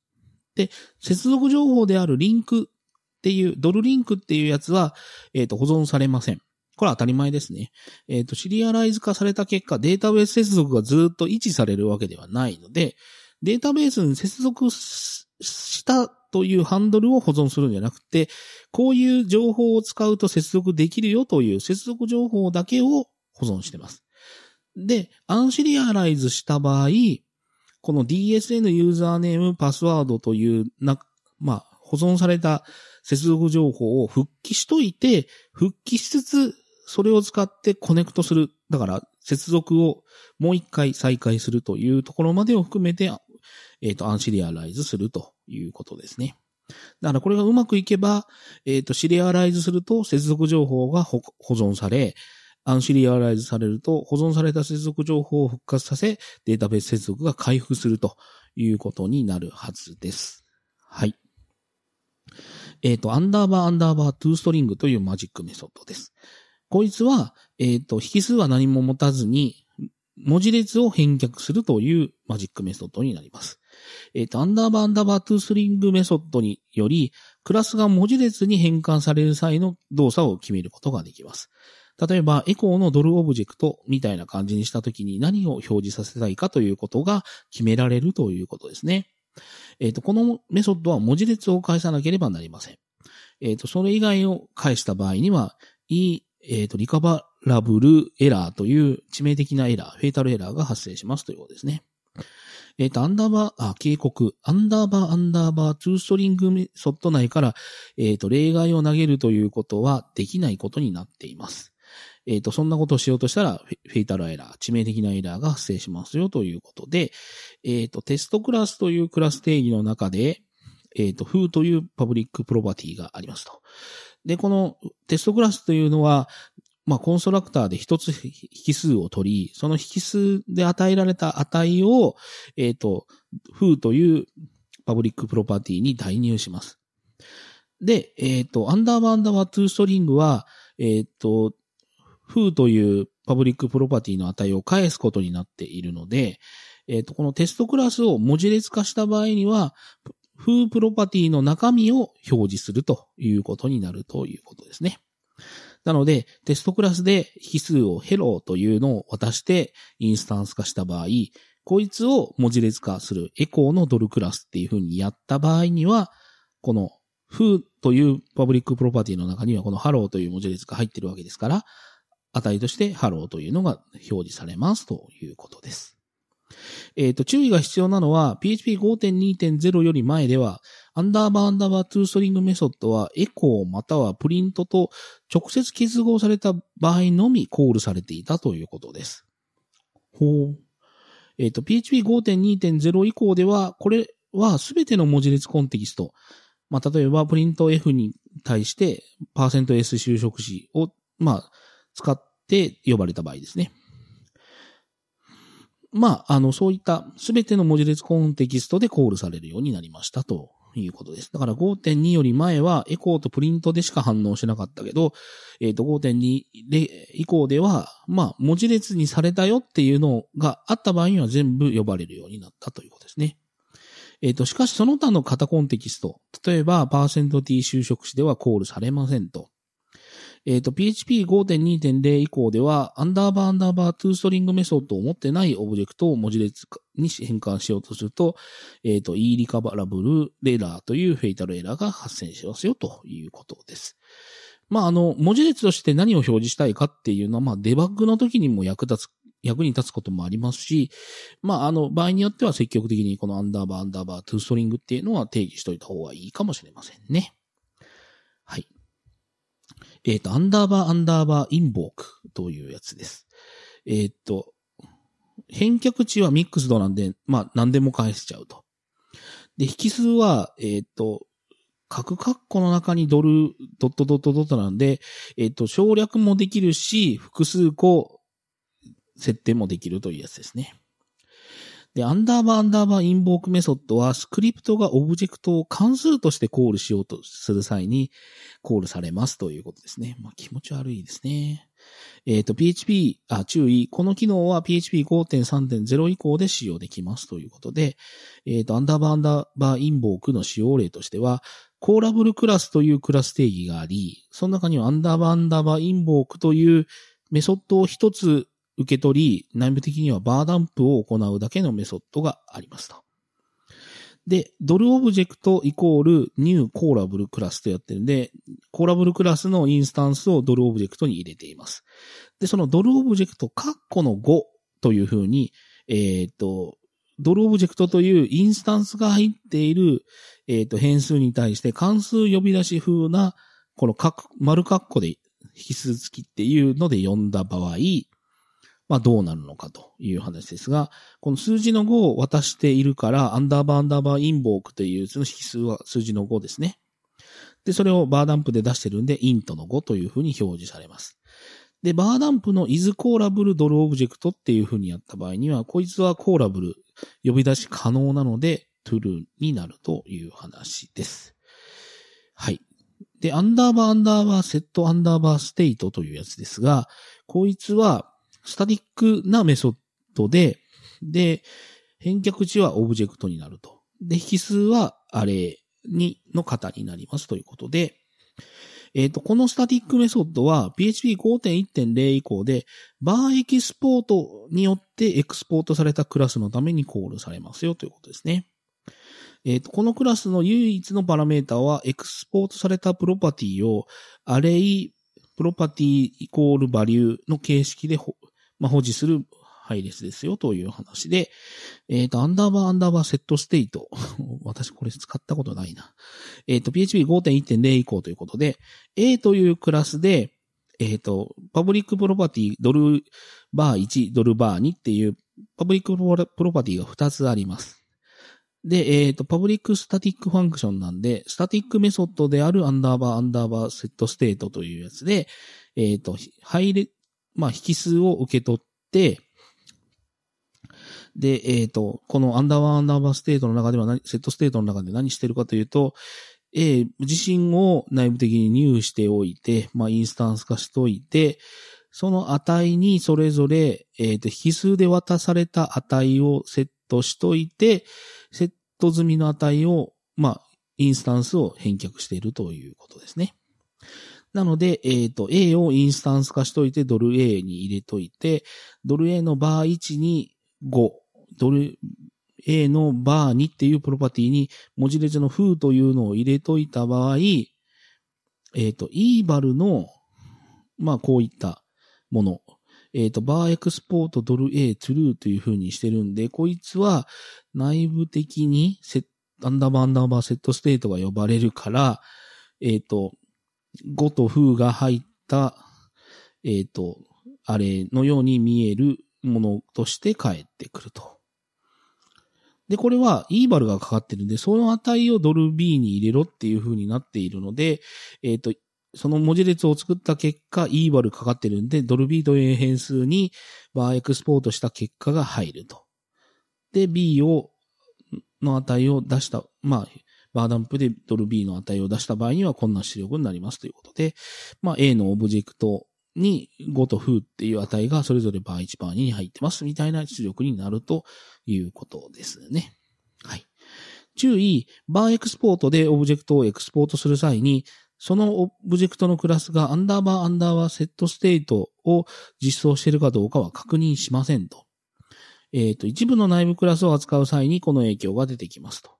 で、接続情報であるリンクっていう、ドルリンクっていうやつは、えっと、保存されません。これは当たり前ですね。えっと、シリアライズ化された結果、データベース接続がずっと維持されるわけではないので、データベースに接続したというハンドルを保存するんじゃなくて、こういう情報を使うと接続できるよという接続情報だけを保存しています。で、アンシリアライズした場合、この ディーエスエヌ ユーザーネームパスワードというな、まあ、保存された接続情報を復帰しといて、復帰しつつ、それを使ってコネクトする。だから、接続をもう一回再開するというところまでを含めて、えっと、アンシリアライズするということですね。だからこれがうまくいけば、えっと、シリアライズすると接続情報が保存され、アンシリアライズされると保存された接続情報を復活させ、データベース接続が回復するということになるはずです。はい。えっと、アンダーバーアンダーバートゥーストリングというマジックメソッドです。こいつは、えっと、引数は何も持たずに、文字列を返却するというマジックメソッドになります。えっと、アンダーバーアンダーバートゥーストリングメソッドにより、クラスが文字列に変換される際の動作を決めることができます。例えば、エコーのドルオブジェクトみたいな感じにしたときに何を表示させたいかということが決められるということですね。えっと、このメソッドは文字列を返さなければなりません。えっと、それ以外を返した場合には、E、えっと、リカバラブルエラーという致命的なエラー、フェイタルエラーが発生しますということですね。えっと、アンダーバー、あ、警告、アンダーバーアンダーバートゥーストリングメソッド内から、えっと、例外を投げるということはできないことになっています。えっと、そんなことをしようとしたら、フェイタルエラー、致命的なエラーが発生しますよということで、えっと、テストクラスというクラス定義の中で、えっと、フーというパブリックプロパティがありますと。で、このテストクラスというのは、まあ、コンストラクターで一つ引数を取り、その引数で与えられた値を、えっと、フーというパブリックプロパティに代入します。で、えっと、アンダーバーアンダーバートゥーストリングは、えっと、風というパブリックプロパティの値を返すことになっているので、えっと、このテストクラスを文字列化した場合には、風プロパティの中身を表示するということになるということですね。なので、テストクラスで引数を Hello というのを渡してインスタンス化した場合、こいつを文字列化するエコーのドルクラスっていう風にやった場合には、この風というパブリックプロパティの中にはこの Hello という文字列が入っているわけですから、値としてハローというのが表示されますということです。えっと、注意が必要なのは ピーエイチピーごてんにてんゼロ より前ではアンダーバーアンダーバートゥーストリングメソッドはエコーまたはプリントと直接結合された場合のみコールされていたということです。ほう。えっと、ピーエイチピーごてんにてんゼロ 以降ではこれはすべての文字列コンテキスト、まあ、例えばプリント F に対してパーセント S 修飾子をまあ使って呼ばれた場合ですね。まあ、あの、そういったすべての文字列コンテキストでコールされるようになりましたということです。だから ごてんに より前はエコーとプリントでしか反応しなかったけど、えっと、ごてんに 以降では、まあ、文字列にされたよっていうのがあった場合には全部呼ばれるようになったということですね。えっと、しかしその他の型コンテキスト、例えば パーセントティー 修飾子ではコールされませんと。えっと、ピーエイチピーごてんにてんゼロ 以降では、アンダーバーアンダーバートゥーストリングメソッドを持ってないオブジェクトを文字列に変換しようとすると、えっと、イーリカバラブルエラーというフェイタルエラーが発生しますよということです。まあ、あの、文字列として何を表示したいかっていうのは、まあ、デバッグの時にも役立つ、役に立つこともありますし、まあ、あの、場合によっては積極的にこのアンダーバーアンダーバートゥーストリングっていうのは定義しといた方がいいかもしれませんね。はい。えっと、アンダーバーアンダーバーインボークというやつです。えっと、返却値はミックスドなんで、まあ、何でも返しちゃうと。で、引数は、えっと、各括弧の中にドル、ドットドットドットなんで、えっと、省略もできるし、複数個、設定もできるというやつですね。で、アンダーバーアンダーバーインボークメソッドはスクリプトがオブジェクトを関数としてコールしようとする際にコールされますということですね。まあ、気持ち悪いですね。えっと、ピーエイチピー、あ、注意。この機能は ピーエイチピーごてんさんてんゼロ 以降で使用できますということで、えっと、アンダーバーアンダーバーインボークの使用例としては、コーラブルクラスというクラス定義があり、その中にはアンダーバーアンダーバーインボークというメソッドを一つ受け取り、内部的にはバーダンプを行うだけのメソッドがありますと。で、ドルオブジェクトイコールニューコーラブルクラスとやってるんで、コーラブルクラスのインスタンスをドルオブジェクトに入れています。で、そのドルオブジェクト括弧のごというふうに、えっと、ドルオブジェクトというインスタンスが入っている、えっと、変数に対して関数呼び出し風な、この丸括弧で引数付きっていうので呼んだ場合、まあどうなるのかという話ですが、この数字のごを渡しているから、アンダーバーアンダーバーインボークというその引数は数字のごですね。で、それをバーダンプで出してるんで、イントのごというふうに表示されます。で、バーダンプの is callable ドルオブジェクトっていうふうにやった場合には、こいつは callable 呼び出し可能なので、true になるという話です。はい。で、アンダーバーアンダーバーセットアンダーバーステートというやつですが、こいつは、スタティックなメソッドで、で、返却値はオブジェクトになると。で、引数はアレイにの型になりますということで、えっと、このスタティックメソッドは ピーエイチピーごてんいってんゼロ 以降で、バーエキスポートによってエクスポートされたクラスのためにコールされますよということですね。えっと、このクラスの唯一のパラメータは、エクスポートされたプロパティをアレイプロパティイコールバリューの形式でまあ、保持する配列ですよという話で、えっと、アンダーバーアンダーバーセットステート。私これ使ったことないな。えっと、ピーエイチピーごてんいってんゼロ 以降ということで、A というクラスで、えっと、パブリックプロパティ、ドルバーいち、ドルバーにっていう、パブリックプロパティがふたつあります。で、えっと、パブリックスタティックファンクションなんで、スタティックメソッドであるアンダーバーアンダーバーセットステートというやつで、えっと、配列、まあ、引数を受け取って、で、えっと、このアンダーバーアンダーバーステートの中では何、セットステートの中で何してるかというと、A 自身を内部的に入しておいて、まあ、インスタンス化しといて、その値にそれぞれ、えっと、引数で渡された値をセットしといて、セット済みの値を、まあ、インスタンスを返却しているということですね。なので、えっと、A をインスタンス化しといて、ドル A に入れといて、ドル A のバーいちにご、ドル A のバーにっていうプロパティに文字列の風というのを入れといた場合、えっと、イーバルの、まあ、こういったもの、えっと、バーエクスポートドル A トゥルーという風にしてるんで、こいつは内部的にセアンダーバーアンダーバーセットステートが呼ばれるから、えっと、ごと風が入った、えっと、あれのように見えるものとして返ってくると。で、これは E バルがかかってるんで、その値をドル B に入れろっていう風になっているので、えっと、その文字列を作った結果、E バルかかってるんで、ドル B という変数にバーエクスポートした結果が入ると。で、B を、の値を出した、まあ、バーダンプでドル B の値を出した場合にはこんな出力になりますということで、まあ A のオブジェクトにごと風っていう値がそれぞれバーいちバーにに入ってますみたいな出力になるということですね。はい。注意、バーエクスポートでオブジェクトをエクスポートする際に、そのオブジェクトのクラスがアンダーバーアンダーバーセットステートを実装しているかどうかは確認しませんと。えっと、一部の内部クラスを扱う際にこの影響が出てきますと。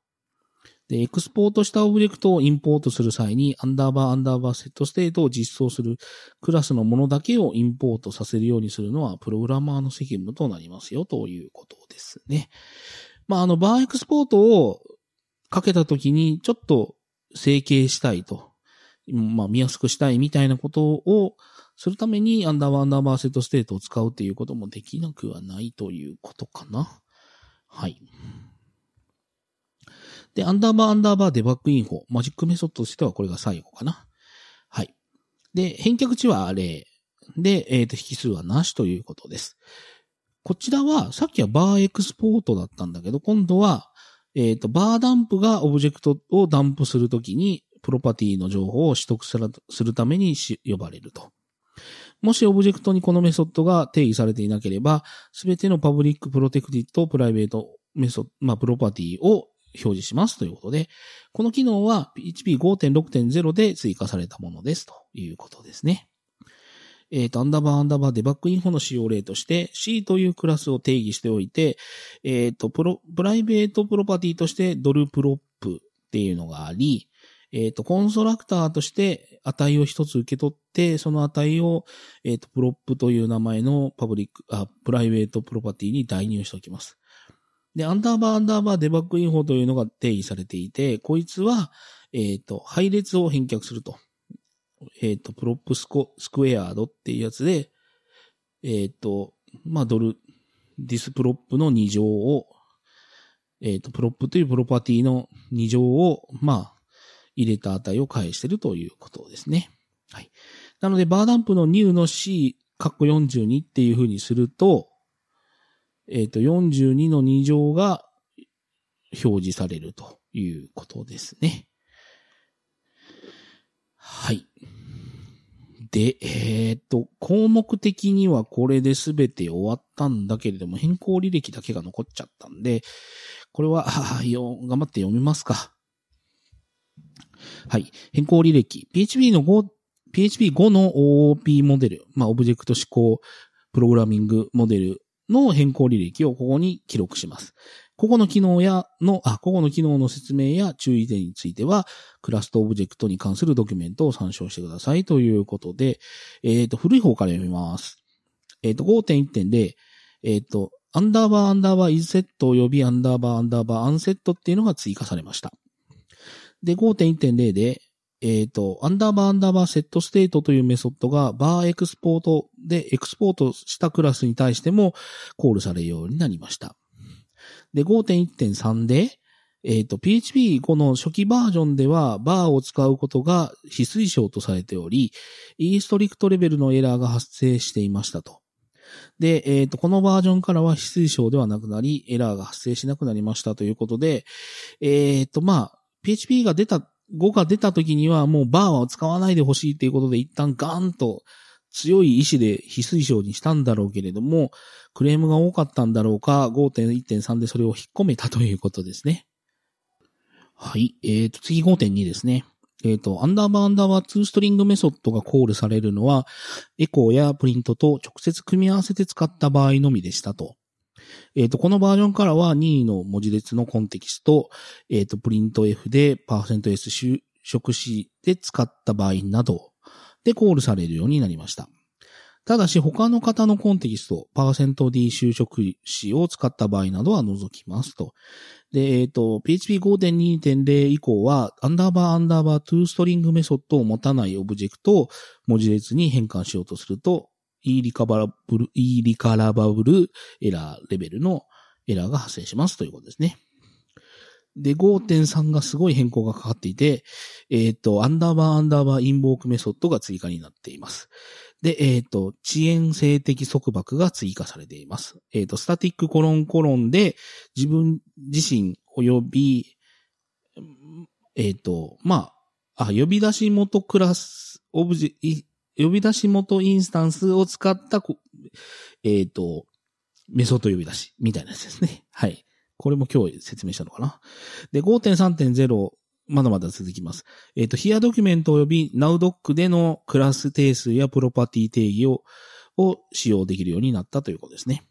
で、エクスポートしたオブジェクトをインポートする際にアンダーバーアンダーバーセットステートを実装するクラスのものだけをインポートさせるようにするのはプログラマーの責務となりますよということですね。まあ、あの、バーエクスポートをかけたときにちょっと整形したいと。まあ、見やすくしたいみたいなことをするためにアンダーバーアンダーバーセットステートを使うっていうこともできなくはないということかな。はい。で、アンダーバーアンダーバーデバッグインフォ。マジックメソッドとしてはこれが最後かな。はい。で、返却値はゼロ。で、えっと、引数はなしということです。こちらは、さっきはバーエクスポートだったんだけど、今度は、えっと、バーダンプがオブジェクトをダンプするときに、プロパティの情報を取得するために呼ばれると。もしオブジェクトにこのメソッドが定義されていなければ、すべてのパブリックプロテクティとプライベートメソッド、まあ、プロパティを表示しますということで、この機能は ピーエイチピー ごてんろくてんゼロ で追加されたものですということですね。えっと、アンダーバーアンダーバーデバッグインフォの使用例として、C というクラスを定義しておいて、えっと、プロ、プライベートプロパティとしてドルプロップっていうのがあり、えっと、コンストラクターとして値を一つ受け取って、その値を、えっと、プロップという名前のパブリック、あ、プライベートプロパティに代入しておきます。で、アンダーバーアンダーバーデバッグインフォというのが定義されていて、こいつは、えっと、配列を返却すると。えっと、プロップスコ、スクエアードっていうやつで、えっと、まあ、ドル、ディスプロップのに乗を、えっと、プロップというプロパティのに乗を、まあ、入れた値を返しているということですね。はい。なので、バーダンプの new の c、カッコよんじゅうにっていう風にすると、えっと、よんじゅうにのに乗が表示されるということですね。はい。で、えっと、項目的にはこれで全て終わったんだけれども、変更履歴だけが残っちゃったんで、これは、よ、頑張って読みますか。はい。変更履歴。ピーエイチピー のご、ピーエイチピーご の オーオーピー モデル。まあ、オブジェクト指向プログラミングモデルの変更履歴をここに記録します。ここの機能やの、あ、ここの機能の説明や注意点については、クラスとオブジェクトに関するドキュメントを参照してくださいということで、えっと、古い方から読みます。えっと、ごてんいちてんゼロ。えっと、アンダーバーアンダーバー is set 及びアンダーバーアンダーバー unset っていうのが追加されました。で、ごてんいちてんゼロ で、えっと、アンダーバーアンダーバーセットステートというメソッドがバーエクスポートでエクスポートしたクラスに対してもコールされるようになりました。で、ごてんいちてんさん で、えっと、ピーエイチピーご の初期バージョンではバーを使うことが非推奨とされており、インストリクトレベルのエラーが発生していましたと。で、えっと、このバージョンからは非推奨ではなくなり、エラーが発生しなくなりましたということで、えっと、まあ、ピーエイチピー が出た、ごが出た時にはもうバーは使わないでほしいということで一旦ガーンと強い意志で非推奨にしたんだろうけれども、クレームが多かったんだろうか、ごてんいちてんさん でそれを引っ込めたということですね。はい。えっと、次 ごてんに ですね。えっと、アンダーバーアンダーバーツーストリングメソッドがコールされるのは、エコーやプリントと直接組み合わせて使った場合のみでしたと。えっと、このバージョンからは任意の文字列のコンテキスト、えっと、プリント F で パーセントエス 修飾しで使った場合などでコールされるようになりました。ただし他の型のコンテキスト、パーセントディー 修飾子を使った場合などは除きますと。で、えっと、ピーエイチピー ごてんにてんゼロ 以降は、アンダーバーアンダーバートゥーストリングメソッドを持たないオブジェクトを文字列に変換しようとすると、イリカバブル、イリカラバブルエラーレベルのエラーが発生しますということですね。で、ごてんさん がすごい変更がかかっていて、えっと、アンダーバーアンダーバーインボークメソッドが追加になっています。で、えっと、遅延性的束縛が追加されています。えっと、スタティックコロンコロンで自分自身及び、えっと、まあ、あ、呼び出し元クラスオブジェ、呼び出し元インスタンスを使った、えっと、メソッド呼び出しみたいなやつですね。はい。これも今日説明したのかな。で、ごてんさんてんゼロまだまだ続きます。えっと、ヒアドキュメント及び ナウドック でのクラス定数やプロパティ定義を、を使用できるようになったということですね。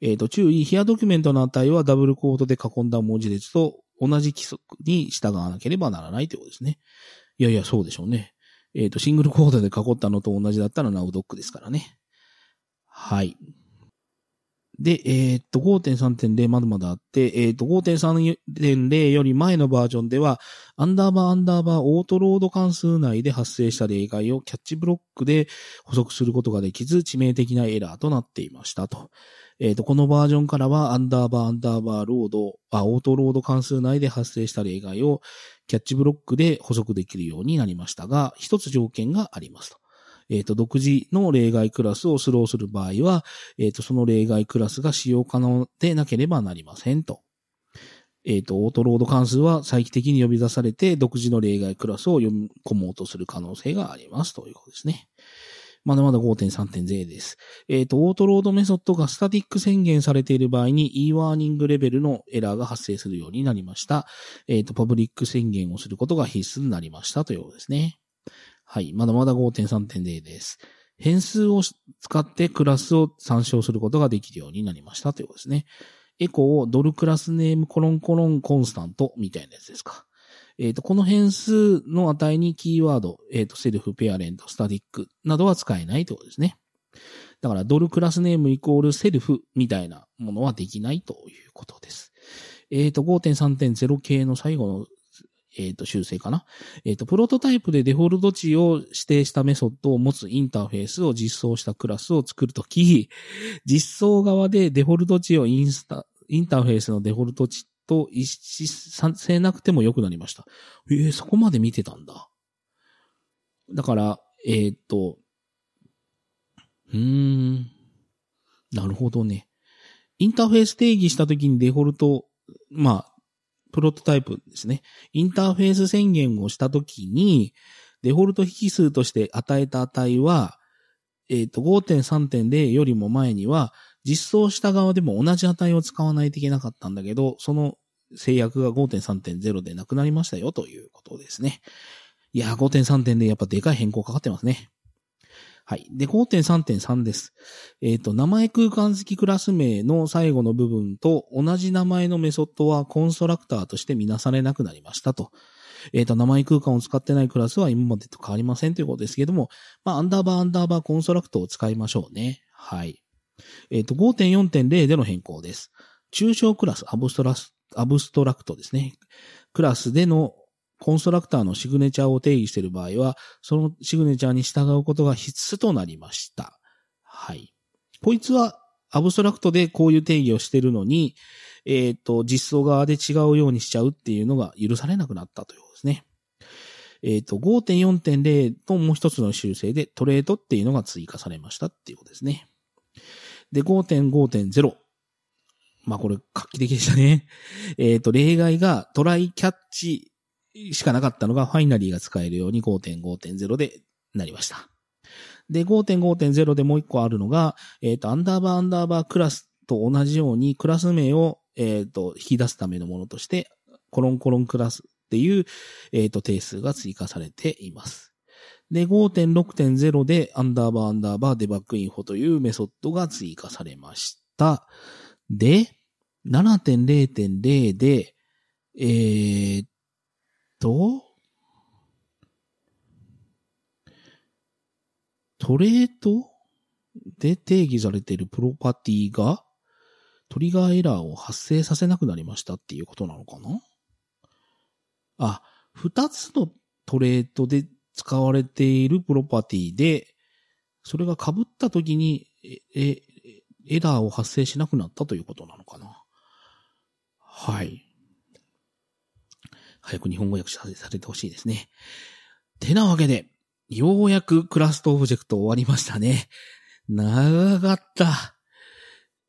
えっと、注意、ヒアドキュメントの値はダブルコートで囲んだ文字列と同じ規則に従わなければならないということですね。いやいや、そうでしょうね。えっと、シングルコートで囲ったのと同じだったら ナウドック ですからね。はい。で、えー、っと、ごてんさんてんれい まだまだあって、えー、っと、ごてんさんてんれい より前のバージョンでは、アンダーバーアンダーバーオートロード関数内で発生した例外をキャッチブロックで補足することができず、致命的なエラーとなっていましたと。えー、っと、このバージョンからは、アンダーバーアンダーバーロード、あ、オートロード関数内で発生した例外をキャッチブロックで補足できるようになりましたが、一つ条件がありますと。えっと、独自の例外クラスをスローする場合は、えっと、その例外クラスが使用可能でなければなりませんと。えっと、オートロード関数は再帰的に呼び出されて、独自の例外クラスを読み込もうとする可能性がありますということですね。まだまだ ごてんさんてんゼロ です。えっと、オートロードメソッドがスタティック宣言されている場合に E ワーニングレベルのエラーが発生するようになりました。えっと、パブリック宣言をすることが必須になりましたということですね。はい。まだまだ ごてんさんてんゼロ です。変数を使ってクラスを参照することができるようになりましたということですね。エコをドルクラスネームコロンコロンコンスタントみたいなやつですか。えっと、この変数の値にキーワード、えっと、セルフ、ペアレント、スタティックなどは使えないということですね。だからドルクラスネームイコールセルフみたいなものはできないということです。えっと、ごてんさんてんゼロ 系の最後のえっと、修正かな。えっと、プロトタイプでデフォルト値を指定したメソッドを持つインターフェースを実装したクラスを作るとき、実装側でデフォルト値をインスタ、インターフェースのデフォルト値と一致させなくても良くなりました。えー、そこまで見てたんだ。だから、えっと、うーん。なるほどね。インターフェース定義したときにデフォルト、まあ、プロトタイプですね。インターフェース宣言をしたときに、デフォルト引数として与えた値は、えっと、ごてんさんてんゼロ よりも前には、実装した側でも同じ値を使わないといけなかったんだけど、その制約が ごてんさんてんゼロ でなくなりましたよということですね。いやー、ごてんさんてんゼロ やっぱでかい変更かかってますね。はい。で、ごてんさんてんさん です。えっと、名前空間付きクラス名の最後の部分と同じ名前のメソッドはコンストラクターとして見なされなくなりましたと。えっと、名前空間を使ってないクラスは今までと変わりませんということですけれども、まあ、アンダーバーアンダーバーコンストラクトを使いましょうね。はい。えっと、ごてんよんてんゼロ での変更です。抽象クラス、アブストラス、アブストラクトですね。クラスでのコンストラクターのシグネチャーを定義している場合は、そのシグネチャーに従うことが必須となりました。はい。こいつはアブストラクトでこういう定義をしているのに、えっと、実装側で違うようにしちゃうっていうのが許されなくなったということですね。えっと、ごてんよんてんゼロ ともう一つの修正でトレートっていうのが追加されましたっていうことですね。で、ごてんごてんゼロ。まあ、これ画期的でしたね。えっと、例外がトライキャッチしかなかったのがファイナリーが使えるように ごてんごてんゼロ でなりました。で、ごてんごてんゼロ でもう一個あるのが、えっと、アンダーバーアンダーバークラスと同じようにクラス名を、えっと、引き出すためのものとして、コロンコロンクラスっていう、えっと、定数が追加されています。で、ごてんろくてんゼロ でアンダーバーアンダーバーデバッグインフォというメソッドが追加されました。で、ななてんゼロてんゼロ で、えー、と、トレートで定義されているプロパティがトリガーエラーを発生させなくなりましたっていうことなのかな？あ、二つのトレートで使われているプロパティで、それが被った時にえエラーを発生しなくなったということなのかな？はい。早く日本語訳されてほしいですね。てなわけで、ようやくクラスとオブジェクト終わりましたね。長かった。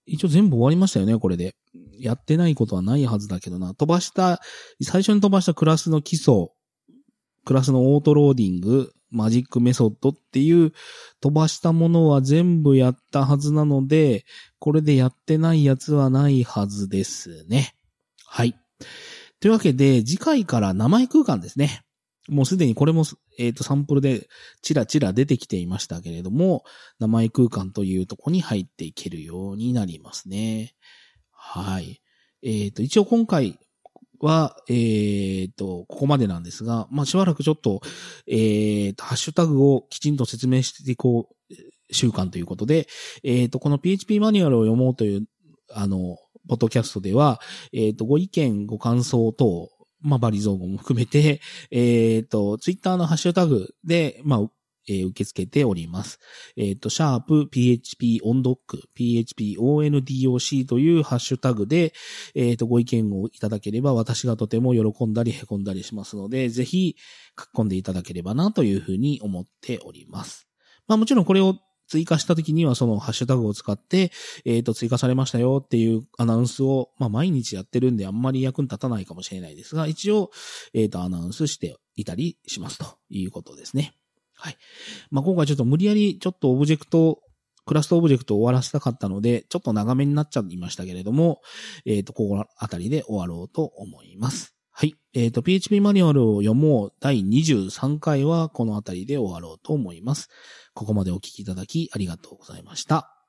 一応全部終わりましたよね、これで。やってないことはないはずだけどな。飛ばした、最初に飛ばしたクラスの基礎、クラスのオートローディング、マジックメソッドっていう飛ばしたものは全部やったはずなので、これでやってないやつはないはずですね。はい。というわけで、次回から名前空間ですね。もうすでにこれも、えっと、サンプルでチラチラ出てきていましたけれども、名前空間というとこに入っていけるようになりますね。はい。えっと、一応今回は、えっと、ここまでなんですが、まあ、しばらくちょっと、えっと、ハッシュタグをきちんと説明していこう、習慣ということで、えっと、この ピーエイチピー マニュアルを読もうという、あの、ポッドキャストでは、えっと、ご意見、ご感想等、まあ、バリ造語も含めて、えっと、ツイッターのハッシュタグで、まあ、えー、受け付けております。えっと、シャープ ピーエイチピー オンドック ピーエイチピー オンドック というハッシュタグで、えっと、ご意見をいただければ私がとても喜んだり凹んだりしますので、ぜひ書き込んでいただければなというふうに思っております。まあ、もちろんこれを追加したときにはそのハッシュタグを使って、えっと、追加されましたよっていうアナウンスを、まあ、毎日やってるんであんまり役に立たないかもしれないですが、一応、えっと、アナウンスしていたりしますということですね。はい。まあ、今回ちょっと無理やりちょっとオブジェクト、クラスとオブジェクトを終わらせたかったので、ちょっと長めになっちゃいましたけれども、えっと、ここあたりで終わろうと思います。はい。えっと、ピーエイチピー マニュアルを読もうだいにじゅうさんかいはこのあたりで終わろうと思います。ここまでお聞きいただきありがとうございました。